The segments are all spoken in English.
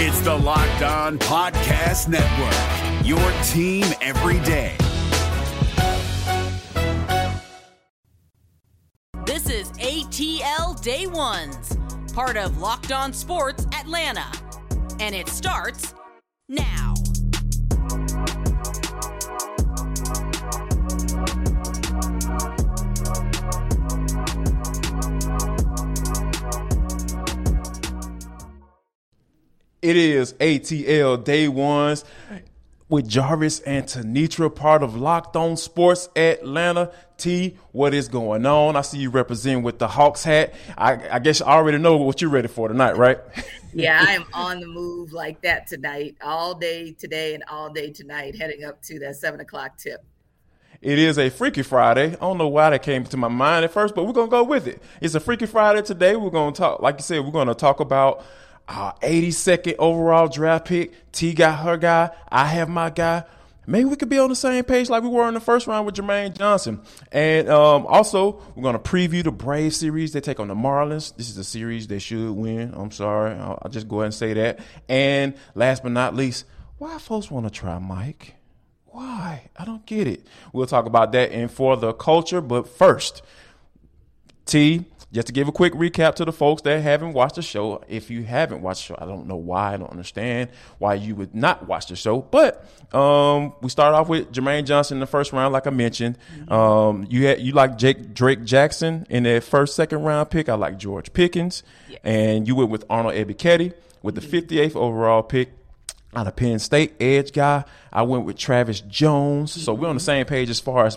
It's the Locked On Podcast Network, your team every day. This is ATL Day Ones, part of Locked On Sports Atlanta, and it starts now. It is ATL Day Ones with Jarvis and Tenitra, part of Locked On Sports Atlanta. T, what is going on? I see you representing with the Hawks hat. I guess you already know what you're ready for tonight, right? Yeah, I am on the move like that tonight, all day today and all day tonight, heading up to that 7 o'clock tip. It is a Freaky Friday. I don't know why that came to my mind at first, but we're going to go with it. It's a Freaky Friday today. We're going to talk, like you said, we're going to talk about our 82nd overall draft pick. T got her guy. I have my guy. Maybe we could be on the same page like we were in the first round with Jermaine Johnson. And also, we're going to preview the Braves series. They take on the Marlins. This is a series they should win. I'm sorry. I'll just go ahead and say that. And last but not least, why folks want to try Mike? Why? I don't get it. We'll talk about that and for the culture. But first, T, just to give a quick recap to the folks that haven't watched the show, if you haven't watched the show, I don't know why, I don't understand why you would not watch the show, but we start off with Jermaine Johnson in the first round, like I mentioned. You like Drake Jackson in that first, second round pick. I like George Pickens, yeah. And you went with Arnold Ebiketie with the 58th overall pick. Out of Penn State, edge guy. I went with Travis Jones, so we're on the same page as far as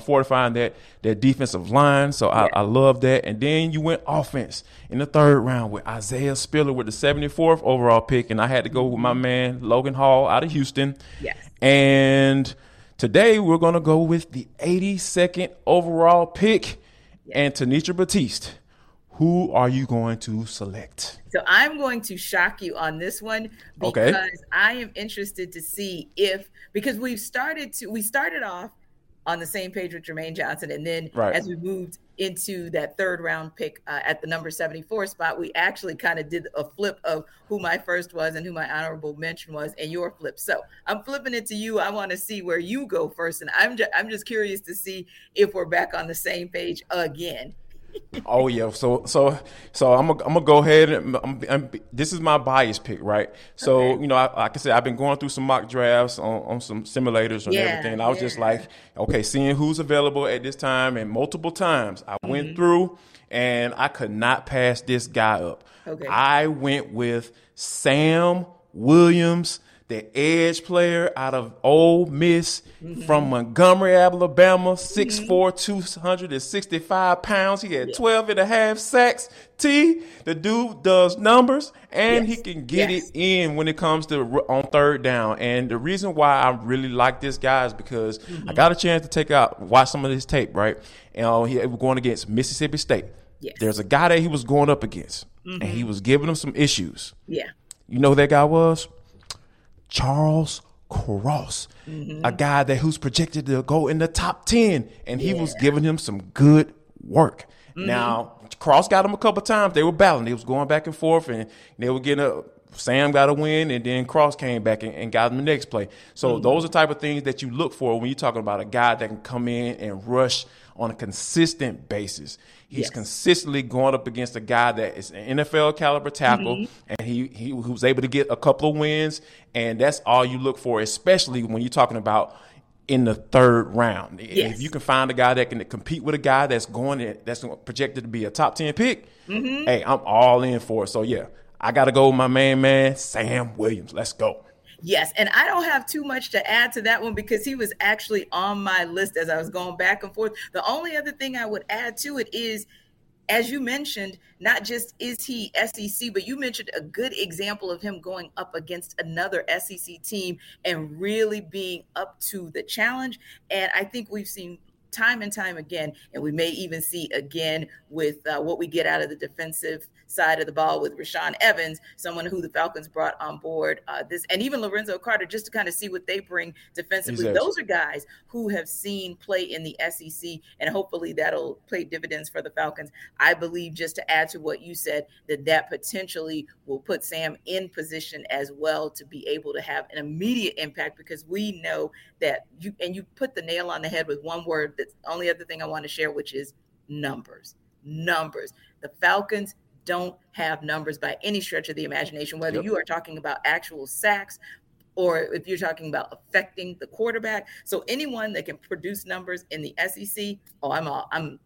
fortifying that defensive line. So I love that. And then you went offense in the third round with Isaiah Spiller with the 74th overall pick. And I had to go with my man, Logan Hall out of Houston. Yes. And today we're going to go with the 82nd overall pick, yes, and Tenitra Batiste. Who are you going to select? So I'm going to shock you on this one because I am interested to see if, because we started off on the same page with Jermaine Johnson. And then as we moved into that third round pick at the number 74 spot, we actually kind of did a flip of who my first was and who my honorable mention was and your flip. So I'm flipping it to you. I want to see where you go first. And I'm just curious to see if we're back on the same page again. Oh yeah, so I'm gonna go ahead and this is my bias pick, right? So you know, like I said, I've been going through some mock drafts on some simulators and everything. I was just like, okay, seeing who's available at this time, and multiple times I went through and I could not pass this guy up. Okay, I went with Sam Williams, the edge player out of Ole Miss, from Montgomery, Alabama, 6'4", 265 pounds. He had 12 and a half sacks. T, the dude does numbers, and he can get it in when it comes to on third down. And the reason why I really like this guy is because I got a chance to watch some of his tape, right? And he was going against Mississippi State. Yes. There's a guy that he was going up against, and he was giving him some issues. Yeah. You know who that guy was? Charles Cross, a guy who's projected to go in the top 10, and he was giving him some good work. Now, Cross got him a couple times. They were battling. They was going back and forth, and they were getting Sam got a win, and then Cross came back and got him the next play. So those are the type of things that you look for when you're talking about a guy that can come in and rush on a consistent basis. He's consistently going up against a guy that is an NFL caliber tackle, and he was able to get a couple of wins, and that's all you look for, especially when you're talking about in the third round. Yes. If you can find a guy that can compete with a guy that's projected to be a top 10 pick, hey, I'm all in for it. So, yeah, I got to go with my main man, Sam Williams. Let's go. Yes, and I don't have too much to add to that one because he was actually on my list as I was going back and forth. The only other thing I would add to it is, as you mentioned, not just is he SEC, but you mentioned a good example of him going up against another SEC team and really being up to the challenge. And I think we've seen time and time again. And we may even see again with what we get out of the defensive side of the ball with Rashawn Evans, someone who the Falcons brought on board this, and even Lorenzo Carter, just to kind of see what they bring defensively. Exactly. Those are guys who have seen play in the SEC, and hopefully that'll pay dividends for the Falcons. I believe, just to add to what you said, that potentially will put Sam in position as well to be able to have an immediate impact, because we know that you put the nail on the head with one word. That's the only other thing I want to share, which is numbers. The Falcons don't have numbers by any stretch of the imagination, whether you are talking about actual sacks or if you're talking about affecting the quarterback. So anyone that can produce numbers in the SEC, I'm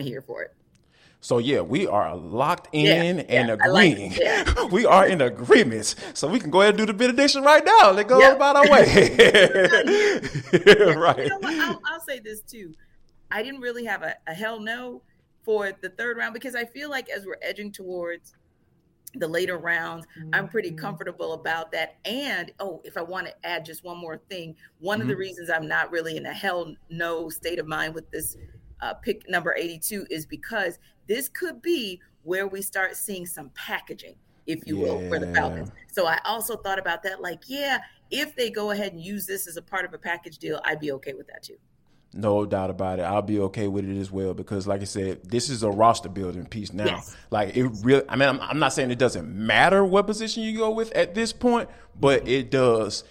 here for it. So, yeah, we are locked in and agreeing. We are in agreement. So we can go ahead and do the benediction right now. Let's go about our way. Right. You know what? I'll say this, too. I didn't really have a hell no for the third round, because I feel like as we're edging towards the later rounds, I'm pretty comfortable about that. And if I want to add just one more thing, one of the reasons I'm not really in a hell no state of mind with this pick number 82 is because this could be where we start seeing some packaging, if you will, for the Falcons. So I also thought about that, if they go ahead and use this as a part of a package deal, I'd be okay with that too. No doubt about it. I'll be okay with it as well, because like I said, this is a roster building piece now. Yes. I'm not saying it doesn't matter what position you go with at this point, but it does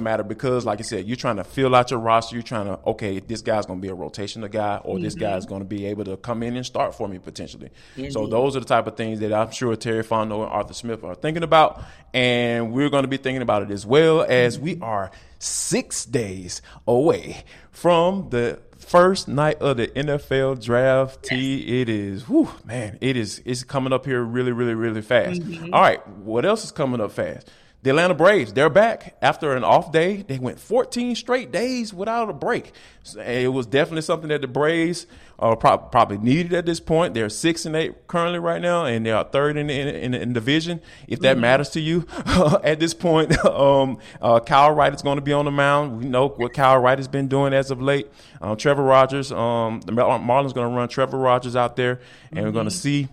matter, because like I said, you're trying to fill out your roster. You're trying to, this guy's going to be a rotational guy, or this guy's going to be able to come in and start for me potentially. Indeed. So those are the type of things that I'm sure Terry Fondo and Arthur Smith are thinking about, and we're going to be thinking about it as well, as we are 6 days away from the first night of the NFL draft. It is, it's coming up here really, really, really fast. All right, what else is coming up fast? The Atlanta Braves, they're back after an off day. They went 14 straight days without a break. So it was definitely something that the Braves probably needed at this point. They're 6-8 currently right now, and they are third in the division, if that matters to you. At this point, Kyle Wright is going to be on the mound. We know what Kyle Wright has been doing as of late. Trevor Rogers, the Marlins going to run Trevor Rogers out there, and we're going to see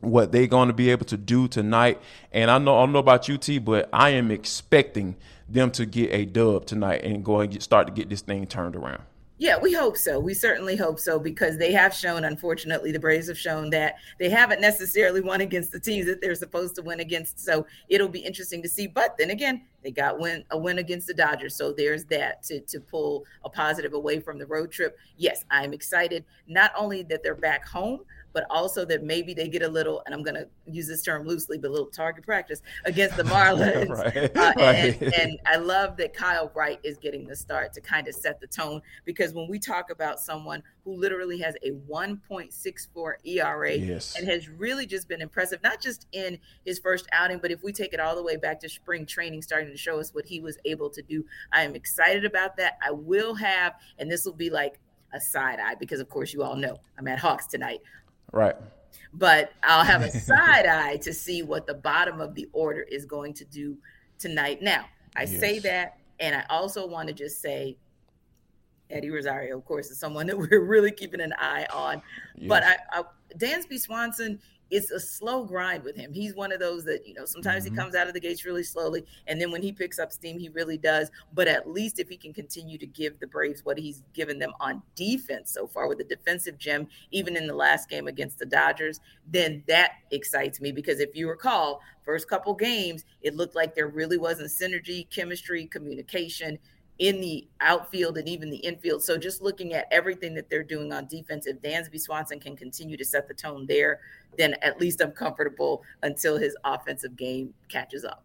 what they're going to be able to do tonight. And I don't know about you, T, but I am expecting them to get a dub tonight and go and start to get this thing turned around. Yeah, we hope so. We certainly hope so, because they have shown, unfortunately, the Braves have shown that they haven't necessarily won against the teams that they're supposed to win against. So it'll be interesting to see. But then again, they got a win against the Dodgers. So there's that to pull a positive away from the road trip. Yes, I'm excited, not only that they're back home, but also that maybe they get a little, and I'm going to use this term loosely, but a little target practice against the Marlins. Right. And I love that Kyle Wright is getting the start to kind of set the tone, because when we talk about someone who literally has a 1.64 ERA and has really just been impressive, not just in his first outing, but if we take it all the way back to spring training, starting to show us what he was able to do. I am excited about that. I will have, and this will be like a side eye, because of course you all know I'm at Hawks tonight. Right. But I'll have a side eye to see what the bottom of the order is going to do tonight. Now, I say that, and I also want to just say Eddie Rosario, of course, is someone that we're really keeping an eye on. Yes. But I Dansby Swanson, it's a slow grind with him. He's one of those that, sometimes he comes out of the gates really slowly, and then when he picks up steam, he really does. But at least if he can continue to give the Braves what he's given them on defense so far with a defensive gem, even in the last game against the Dodgers, then that excites me, because if you recall, first couple games, it looked like there really wasn't synergy, chemistry, communication in the outfield and even the infield. So just looking at everything that they're doing on defense, if Dansby Swanson can continue to set the tone there, then at least I'm comfortable until his offensive game catches up.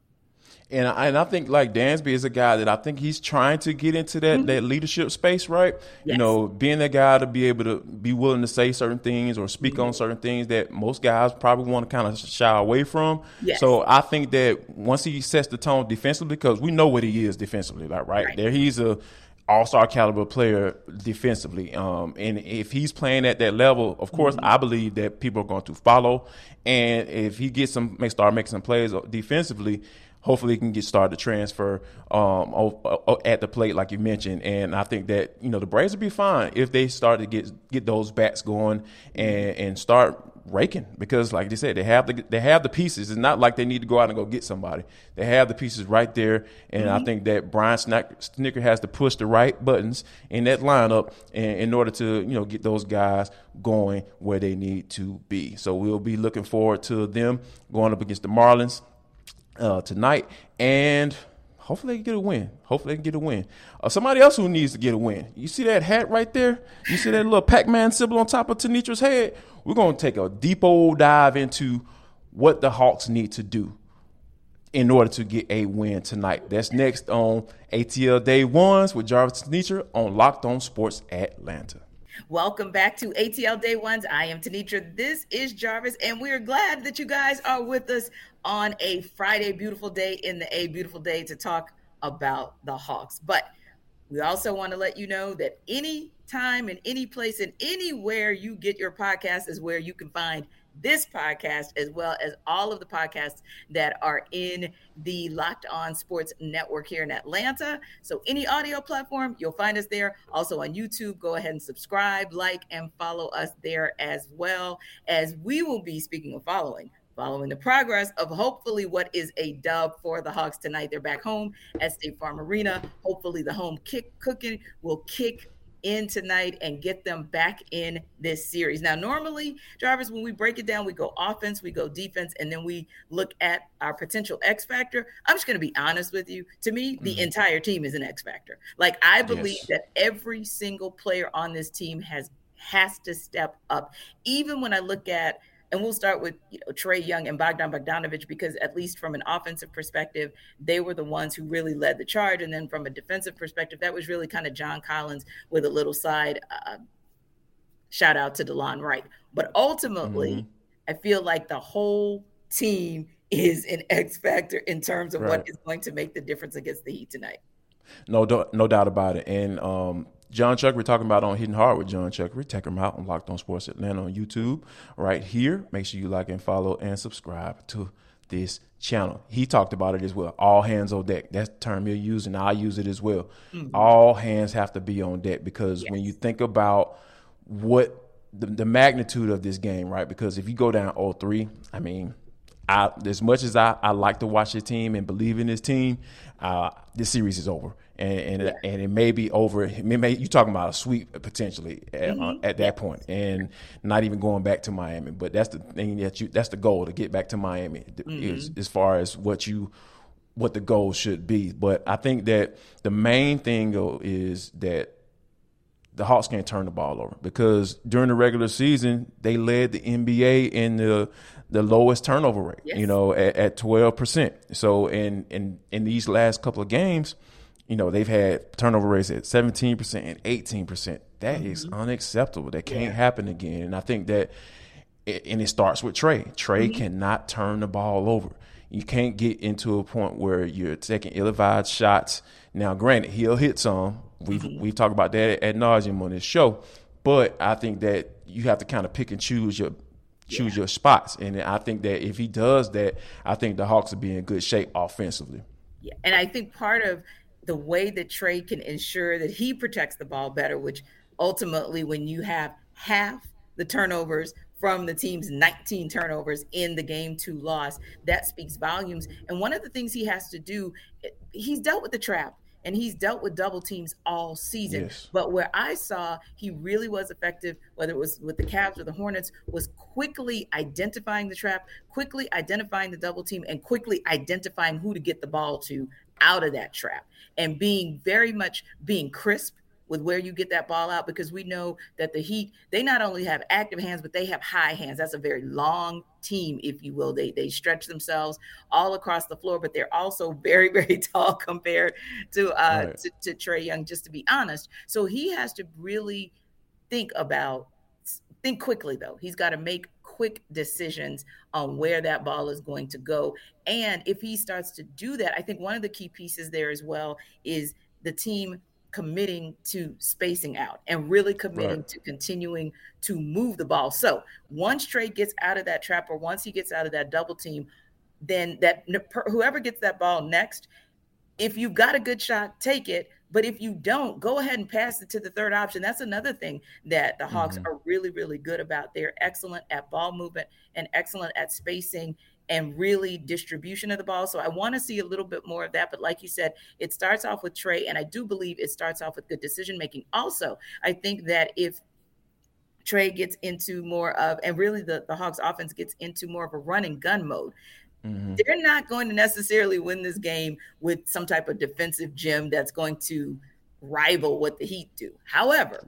And I think Dansby is a guy that I think he's trying to get into that leadership space, right? Yes. Being that guy to be able to be willing to say certain things or speak on certain things that most guys probably want to kind of shy away from. Yes. So I think that once he sets the tone defensively, because we know what he is defensively, right? There he's a all-star caliber player defensively. And if he's playing at that level, of course, I believe that people are going to follow. And if he gets some, may start making some plays defensively, hopefully he can get started to transfer at the plate, like you mentioned. And I think that, you know, the Braves will be fine if they start to get those bats going and start raking, because like they said, they have the pieces. It's not like they need to go out and go get somebody. They have the pieces right there, and I think that Brian Snicker has to push the right buttons in that lineup in order to, you know, get those guys going where they need to be. So we'll be looking forward to them going up against the Marlins tonight, and hopefully they can get a win. Somebody else who needs to get a win. You see that hat right there? You see that little Pac-Man symbol on top of Tenitra's head? We're going to take a deep old dive into what the Hawks need to do in order to get a win tonight. That's next on ATL Day Ones with Jarvis Tenitra on Locked On Sports Atlanta. Welcome back to ATL Day Ones. I am Tenitra. This is Jarvis, and we are glad that you guys are with us on a Friday, beautiful day in the A, beautiful day to talk about the Hawks. But we also want to let you know that any time and any place and anywhere you get your podcast is where you can find this podcast, as well as all of the podcasts that are in the Locked On Sports Network here in Atlanta. So any audio platform, you'll find us there. Also on YouTube, go ahead and subscribe, like, and follow us there as well, as we will be, speaking of following the progress of hopefully what is a dub for the Hawks tonight. They're back home at State Farm Arena. Hopefully the home cooking will kick in tonight and get them back in this series. Now, normally, Jarvis, when we break it down, we go offense, we go defense, and then we look at our potential X factor. I'm just going to be honest with you. To me, the entire team is an X factor. Like, I believe that every single player on this team has to step up. Even when I look at, and we'll start with, you know, Trae Young and Bogdan Bogdanović, because at least from an offensive perspective, they were the ones who really led the charge. And then from a defensive perspective, that was really kind of John Collins with a little side shout out to DeLon Wright. But ultimately, I feel like the whole team is an X factor in terms of what is going to make the difference against the Heat tonight. No doubt about it. And John Chuck, we're talking about on Hitting Hard with John Chuck. We check him out on Locked On Sports Atlanta on YouTube right here. Make sure you like and follow and subscribe to this channel. He talked about it as well. All hands on deck. That's the term you're using. I use it as well. Mm-hmm. All hands have to be on deck, because when you think about what the magnitude of this game, right? Because if you go down 0-3, I mean, as much as I like to watch this team and believe in this team, this series is over. And it may be over. You're talking about a sweep potentially at that point, and not even going back to Miami. But that's the thing that's the goal, to get back to Miami, as far as what the goal should be. But I think that the main thing is that the Hawks can't turn the ball over, because during the regular season they led the NBA in the lowest turnover rate, you know, at 12%. So in these last couple of games, you know, they've had turnover rates at 17% and 18%. That is unacceptable. That can't happen again. And I think that it starts with Trae. Trae cannot turn the ball over. You can't get into a point where you're taking ill-advised shots. Now, granted, he'll hit some. We've talked about that ad nauseum on this show. But I think that you have to kind of pick and choose your spots. And I think that if he does that, I think the Hawks will be in good shape offensively. Yeah, and I think part of the way that Trae can ensure that he protects the ball better, which ultimately, when you have half the turnovers from the team's 19 turnovers in the game two loss, that speaks volumes. And one of the things he has to do, he's dealt with the trap and he's dealt with double teams all season. Yes. But where I saw he really was effective, whether it was with the Cavs or the Hornets, was quickly identifying the trap, quickly identifying the double team, and quickly identifying who to get the ball to out of that trap, and being crisp with where you get that ball out, because we know that the Heat, they not only have active hands, but they have high hands. That's a very long team, if you will. They stretch themselves all across the floor, but they're also very, very tall compared to Trae Young, just to be honest. So he has to really think quickly, though. He's got to make quick decisions on where that ball is going to go. And if he starts to do that, I think one of the key pieces there as well is the team committing to spacing out and really committing to continuing to move the ball. So once Trae gets out of that trap, or once he gets out of that double team, then that whoever gets that ball next, if you've got a good shot, take it. But if you don't, go ahead and pass it to the third option. That's another thing that the Hawks are really, really good about. They're excellent at ball movement and excellent at spacing and really distribution of the ball. So I want to see a little bit more of that. But like you said, it starts off with Trae, and I do believe it starts off with good decision-making. Also, I think that if Trae gets into more of, and really the Hawks offense gets into more of a run and gun mode, they're not going to necessarily win this game with some type of defensive gem that's going to rival what the Heat do. However,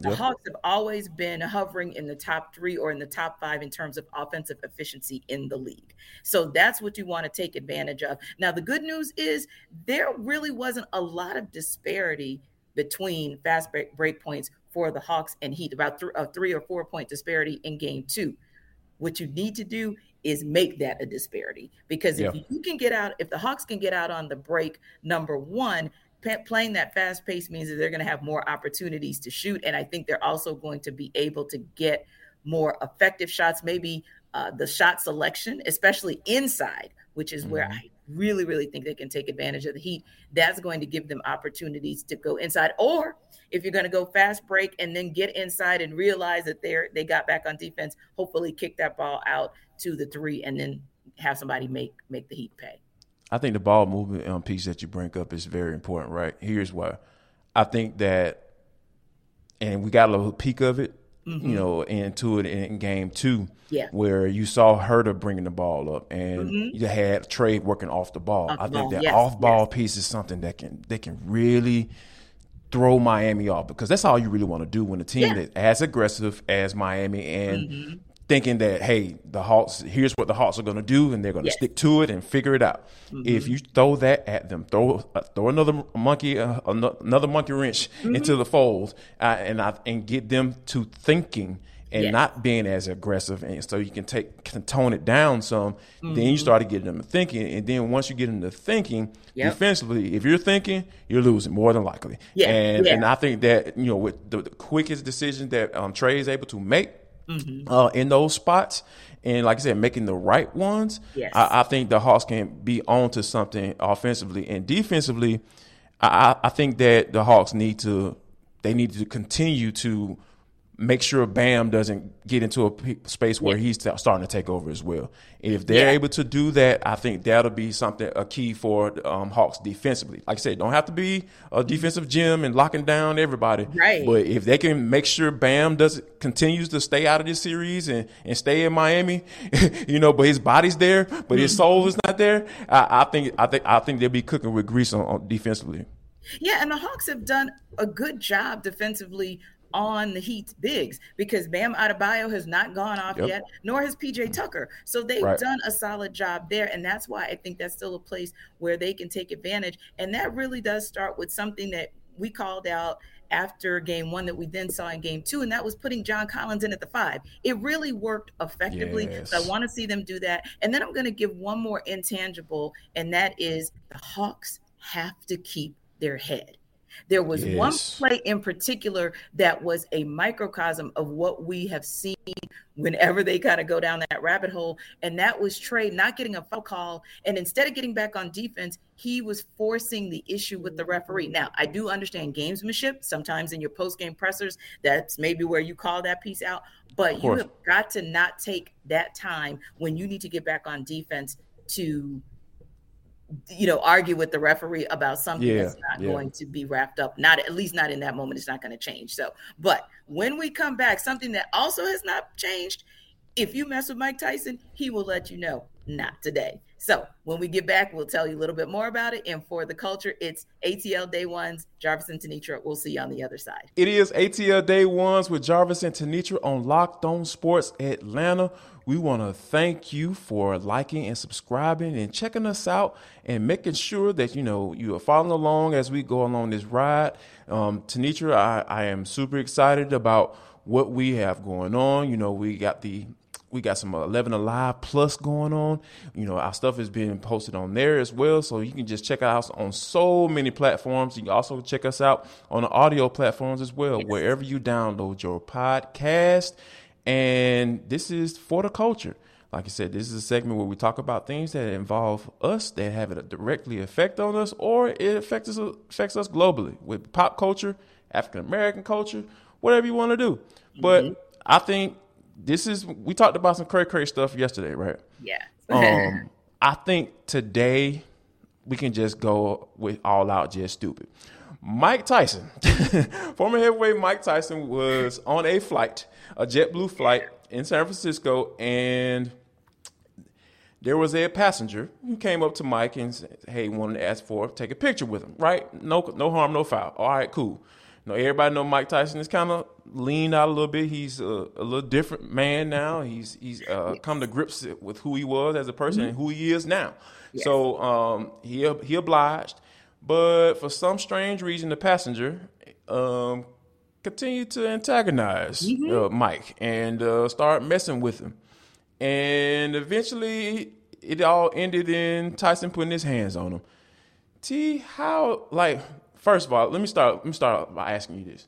the Hawks have always been hovering in the top three or in the top five in terms of offensive efficiency in the league. So that's what you want to take advantage of. Now, the good news is there really wasn't a lot of disparity between fast break points for the Hawks and Heat, about a 3 or 4 point disparity in game two. What you need to do is make that a disparity, because if you can get out, if the Hawks can get out on the break, number one, playing that fast pace means that they're going to have more opportunities to shoot. And I think they're also going to be able to get more effective shots, maybe the shot selection, especially inside, which is where I really, really think they can take advantage of the Heat. That's going to give them opportunities to go inside. Or if you're going to go fast break and then get inside and realize that they got back on defense, hopefully kick that ball out to the three and then have somebody make the Heat pay. I think the ball movement piece that you bring up is very important, right? Here's why. I think that, and we got a little peek of it, you know, into it in game two, where you saw Herter bringing the ball up and you had Trae working off the ball. I think that off-ball piece is something that can really throw Miami off, because that's all you really want to do when a team is as aggressive as Miami and thinking that, hey, the Hawks, here's what the Hawks are going to do, and they're going to stick to it and figure it out. If you throw that at them, throw another monkey wrench into the fold, and get them to thinking and not being as aggressive, and so you can tone it down some. Then you start to get them to thinking, and then once you get them to thinking, defensively, if you're thinking, you're losing more than likely. And I think that, you know, with the quickest decision that Trae is able to make, in those spots, and like I said, making the right ones, I think the Hawks can be on to something offensively. And defensively, I think that the Hawks need to continue to make sure Bam doesn't get into a space where he's starting to take over as well. If they're able to do that, I think that'll be a key for Hawks defensively. Like I said, don't have to be a defensive gem and locking down everybody. Right. But if they can make sure Bam continues to stay out of this series and stay in Miami, you know, but his body's there, but his soul is not there, I think they'll be cooking with grease on defensively. Yeah, and the Hawks have done a good job defensively on the Heat's bigs, because Bam Adebayo has not gone off yet, nor has P.J. Tucker. So they've done a solid job there, and that's why I think that's still a place where they can take advantage. And that really does start with something that we called out after game one that we then saw in game two, and that was putting John Collins in at the five. It really worked effectively, so I want to see them do that. And then I'm going to give one more intangible, and that is the Hawks have to keep their head. There was one play in particular that was a microcosm of what we have seen whenever they kind of go down that rabbit hole, and that was Trae not getting a foul call, and instead of getting back on defense, he was forcing the issue with the referee. Now, I do understand gamesmanship. Sometimes in your post-game pressers, that's maybe where you call that piece out, but you have got to not take that time when you need to get back on defense to – you know, argue with the referee about something that's not going to be wrapped up. Not, at least not in that moment. It's not going to change. So, but when we come back, something that also has not changed, if you mess with Mike Tyson, he will let you know, not today. So when we get back, we'll tell you a little bit more about it. And for the culture, it's ATL Day Ones, Jarvis and Tenitra. We'll see you on the other side. It is ATL Day Ones with Jarvis and Tenitra on Locked On Sports Atlanta. We want to thank you for liking and subscribing and checking us out and making sure that, you know, you are following along as we go along this ride. Tenitra, I am super excited about what we have going on. You know, we got some 11 Alive Plus going on. You know, our stuff is being posted on there as well. So you can just check us out on so many platforms. You can also check us out on the audio platforms as well, wherever you download your podcast. And this is for the culture. Like I said, this is a segment where we talk about things that involve us, that have a directly effect on us, or it affects us globally with pop culture, African-American culture, whatever you want to do. But I think we talked about some cray-cray stuff yesterday, right? Yeah. I think today we can just go with all out, just stupid. Mike Tyson, former heavyweight Mike Tyson, was on a flight, a JetBlue flight in San Francisco, and there was a passenger who came up to Mike and said, hey, wanted to take a picture with him, right? No harm, no foul. All right, cool. Now, everybody know Mike Tyson is kind of leaned out a little bit. He's a little different man now. He's come to grips with who he was as a person and who he is now. Yes. So he obliged. But for some strange reason, the passenger continued to antagonize Mike and start messing with him. And eventually, it all ended in Tyson putting his hands on him. First of all, let me start by asking you this.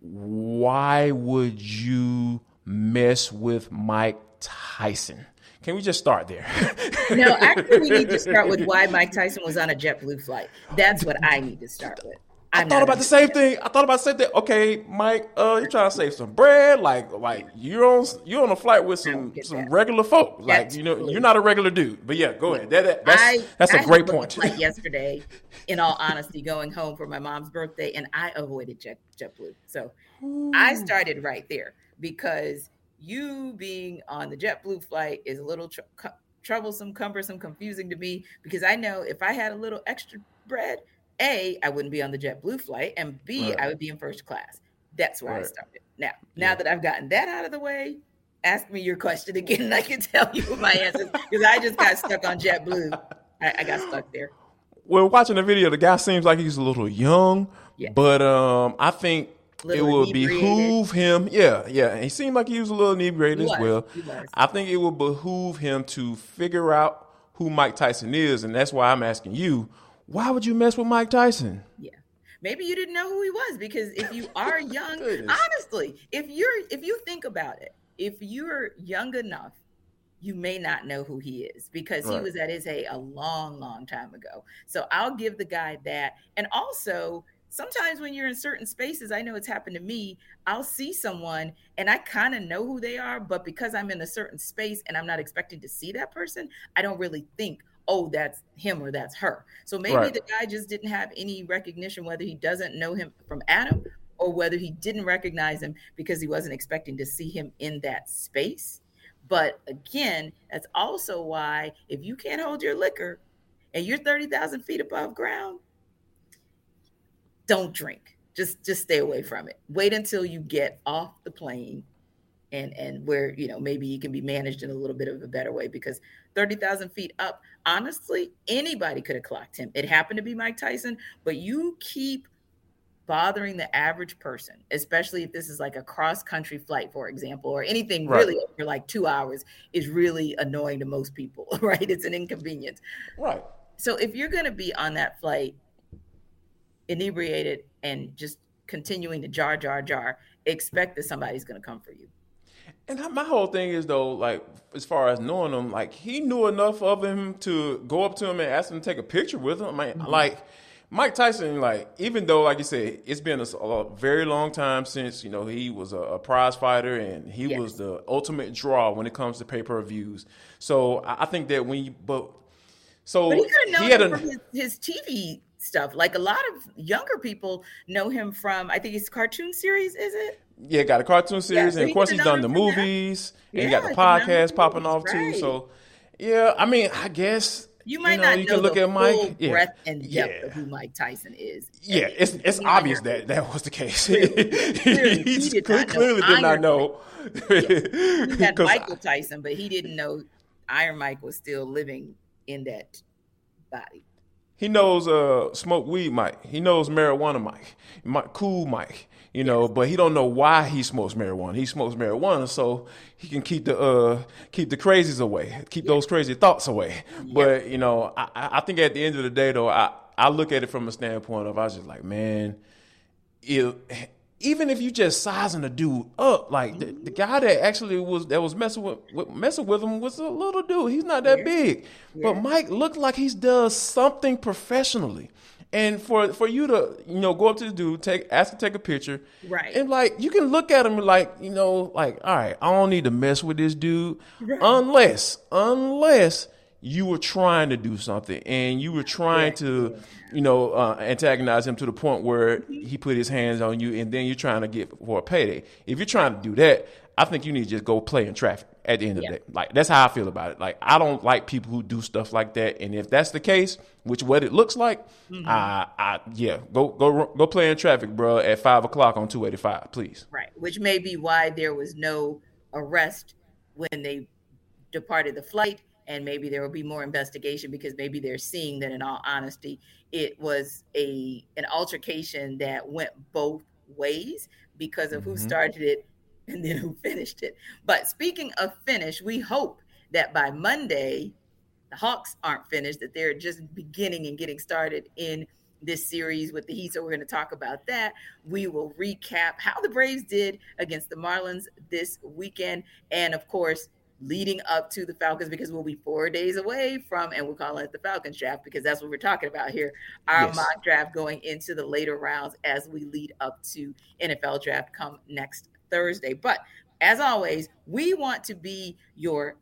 Why would you mess with Mike Tyson? Can we just start there? No, actually, we need to start with why Mike Tyson was on a JetBlue flight. That's what I need to start with. I thought about the same thing. Okay, Mike, you're trying to save some bread. Like you're on a flight with some regular folk. Like, you know, you're not a regular dude. But yeah, go ahead. That's a great point. Like yesterday, in all honesty, going home for my mom's birthday, and I avoided JetBlue. So I started right there, because you being on the JetBlue flight is a little troublesome, cumbersome, confusing to me, because I know if I had a little extra bread, A, I wouldn't be on the JetBlue flight, and B, I would be in first class. That's where I started. Now that I've gotten that out of the way, ask me your question again, and I can tell you my answers, because I just got stuck on JetBlue. I got stuck there. Well, watching the video, the guy seems like he's a little young, but I think it would behoove him. Yeah. And he seemed like he was a little inebriated as well. I think it would behoove him to figure out who Mike Tyson is, and that's why I'm asking you, why would you mess with Mike Tyson? Yeah. Maybe you didn't know who he was, because if you are young, honestly, if you think about it, if you're young enough, you may not know who he is, because he was at his hey a long, long time ago. So I'll give the guy that. And also, sometimes when you're in certain spaces, I know it's happened to me, I'll see someone and I kind of know who they are, but because I'm in a certain space and I'm not expecting to see that person, I don't really think, oh, that's him or that's her. So maybe the guy just didn't have any recognition, whether he doesn't know him from Adam or whether he didn't recognize him because he wasn't expecting to see him in that space. But again, that's also why if you can't hold your liquor and you're 30,000 feet above ground, don't drink. Just stay away from it. Wait until you get off the plane and where, you know, maybe you can be managed in a little bit of a better way, because 30,000 feet up, honestly, anybody could have clocked him. It happened to be Mike Tyson, but you keep bothering the average person, especially if this is like a cross-country flight, for example, or anything really over like 2 hours, is really annoying to most people, right? It's an inconvenience. Right. So if you're going to be on that flight inebriated and just continuing to jar, expect that somebody's going to come for you. And my whole thing is, though, like, as far as knowing him, like, he knew enough of him to go up to him and ask him to take a picture with him. Like, Mike Tyson, like, even though, like you said, it's been a very long time since, you know, he was a prize fighter and he was the ultimate draw when it comes to pay-per-views. So I think that but he could have known him from his TV stuff. Like, a lot of younger people know him from, I think it's a cartoon series, is it? Yeah, got a cartoon series, so and of course he's done the movies, and he got the podcast popping off too. So, yeah, I mean, I guess you might not know the full breadth and depth of who Mike Tyson is. Yeah, it's obvious that was the case. He clearly did not know. Yeah. He had Michael Tyson, but he didn't know Iron Mike was still living in that body. He knows smoke weed Mike. He knows marijuana Mike, cool Mike. You know, but he don't know why he smokes marijuana. He smokes marijuana so he can keep the crazies away, keep those crazy thoughts away. Yeah. But, you know, I think at the end of the day, though, I look at it from a standpoint of, I was just like, man, even if you just sizing a dude up, like the guy that actually was messing with him was a little dude. He's not that big, but Mike looked like he does something professionally. And for you to, you know, go up to the dude, ask to take a picture. Right. And, like, you can look at him like, you know, like, all right, I don't need to mess with this dude. Right. Unless you were trying to do something and you were trying to, you know, antagonize him to the point where he put his hands on you and then you're trying to get for a payday. If you're trying to do that, I think you need to just go play in traffic at the end of the day. Like, that's how I feel about it. Like, I don't like people who do stuff like that. And if that's the case, which what it looks like, go play in traffic, bro, at 5:00 on 285, please. Right. Which may be why there was no arrest when they departed the flight. And maybe there will be more investigation because maybe they're seeing that, in all honesty, it was an altercation that went both ways because of who started it and then who finished it. But speaking of finish, we hope that by Monday, the Hawks aren't finished, that they're just beginning and getting started in this series with the Heat. So we're going to talk about that. We will recap how the Braves did against the Marlins this weekend. And of course, leading up to the Falcons, because we'll be 4 days away from, and we'll call it the Falcons draft because that's what we're talking about here. Our mock draft going into the later rounds as we lead up to NFL draft come next Thursday. But as always, we want to be your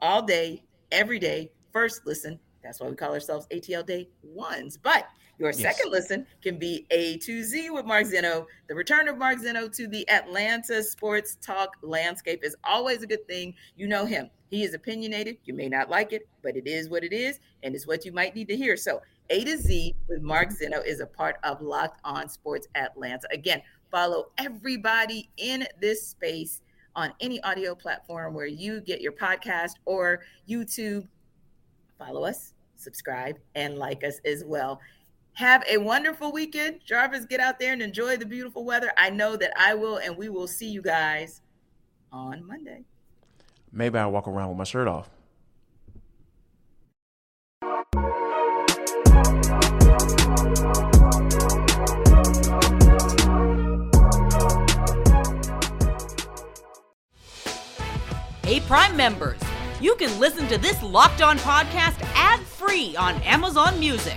all day, every day first listen. That's why we call ourselves ATL Day Ones. But your second listen can be A to Z with Mark Zeno. The return of Mark Zeno to the Atlanta sports talk landscape is always a good thing. You know him. He is opinionated. You may not like it, but it is what it is, and it's what you might need to hear. So A to Z with Mark Zeno is a part of Locked On Sports Atlanta. Again, follow everybody in this space on any audio platform where you get your podcast or YouTube. Follow us, subscribe, and like us as well. Have a wonderful weekend. Jarvis, get out there and enjoy the beautiful weather. I know that I will, and we will see you guys on Monday. Maybe I'll walk around with my shirt off. Hey, Prime members, you can listen to this Locked On podcast ad-free on Amazon Music.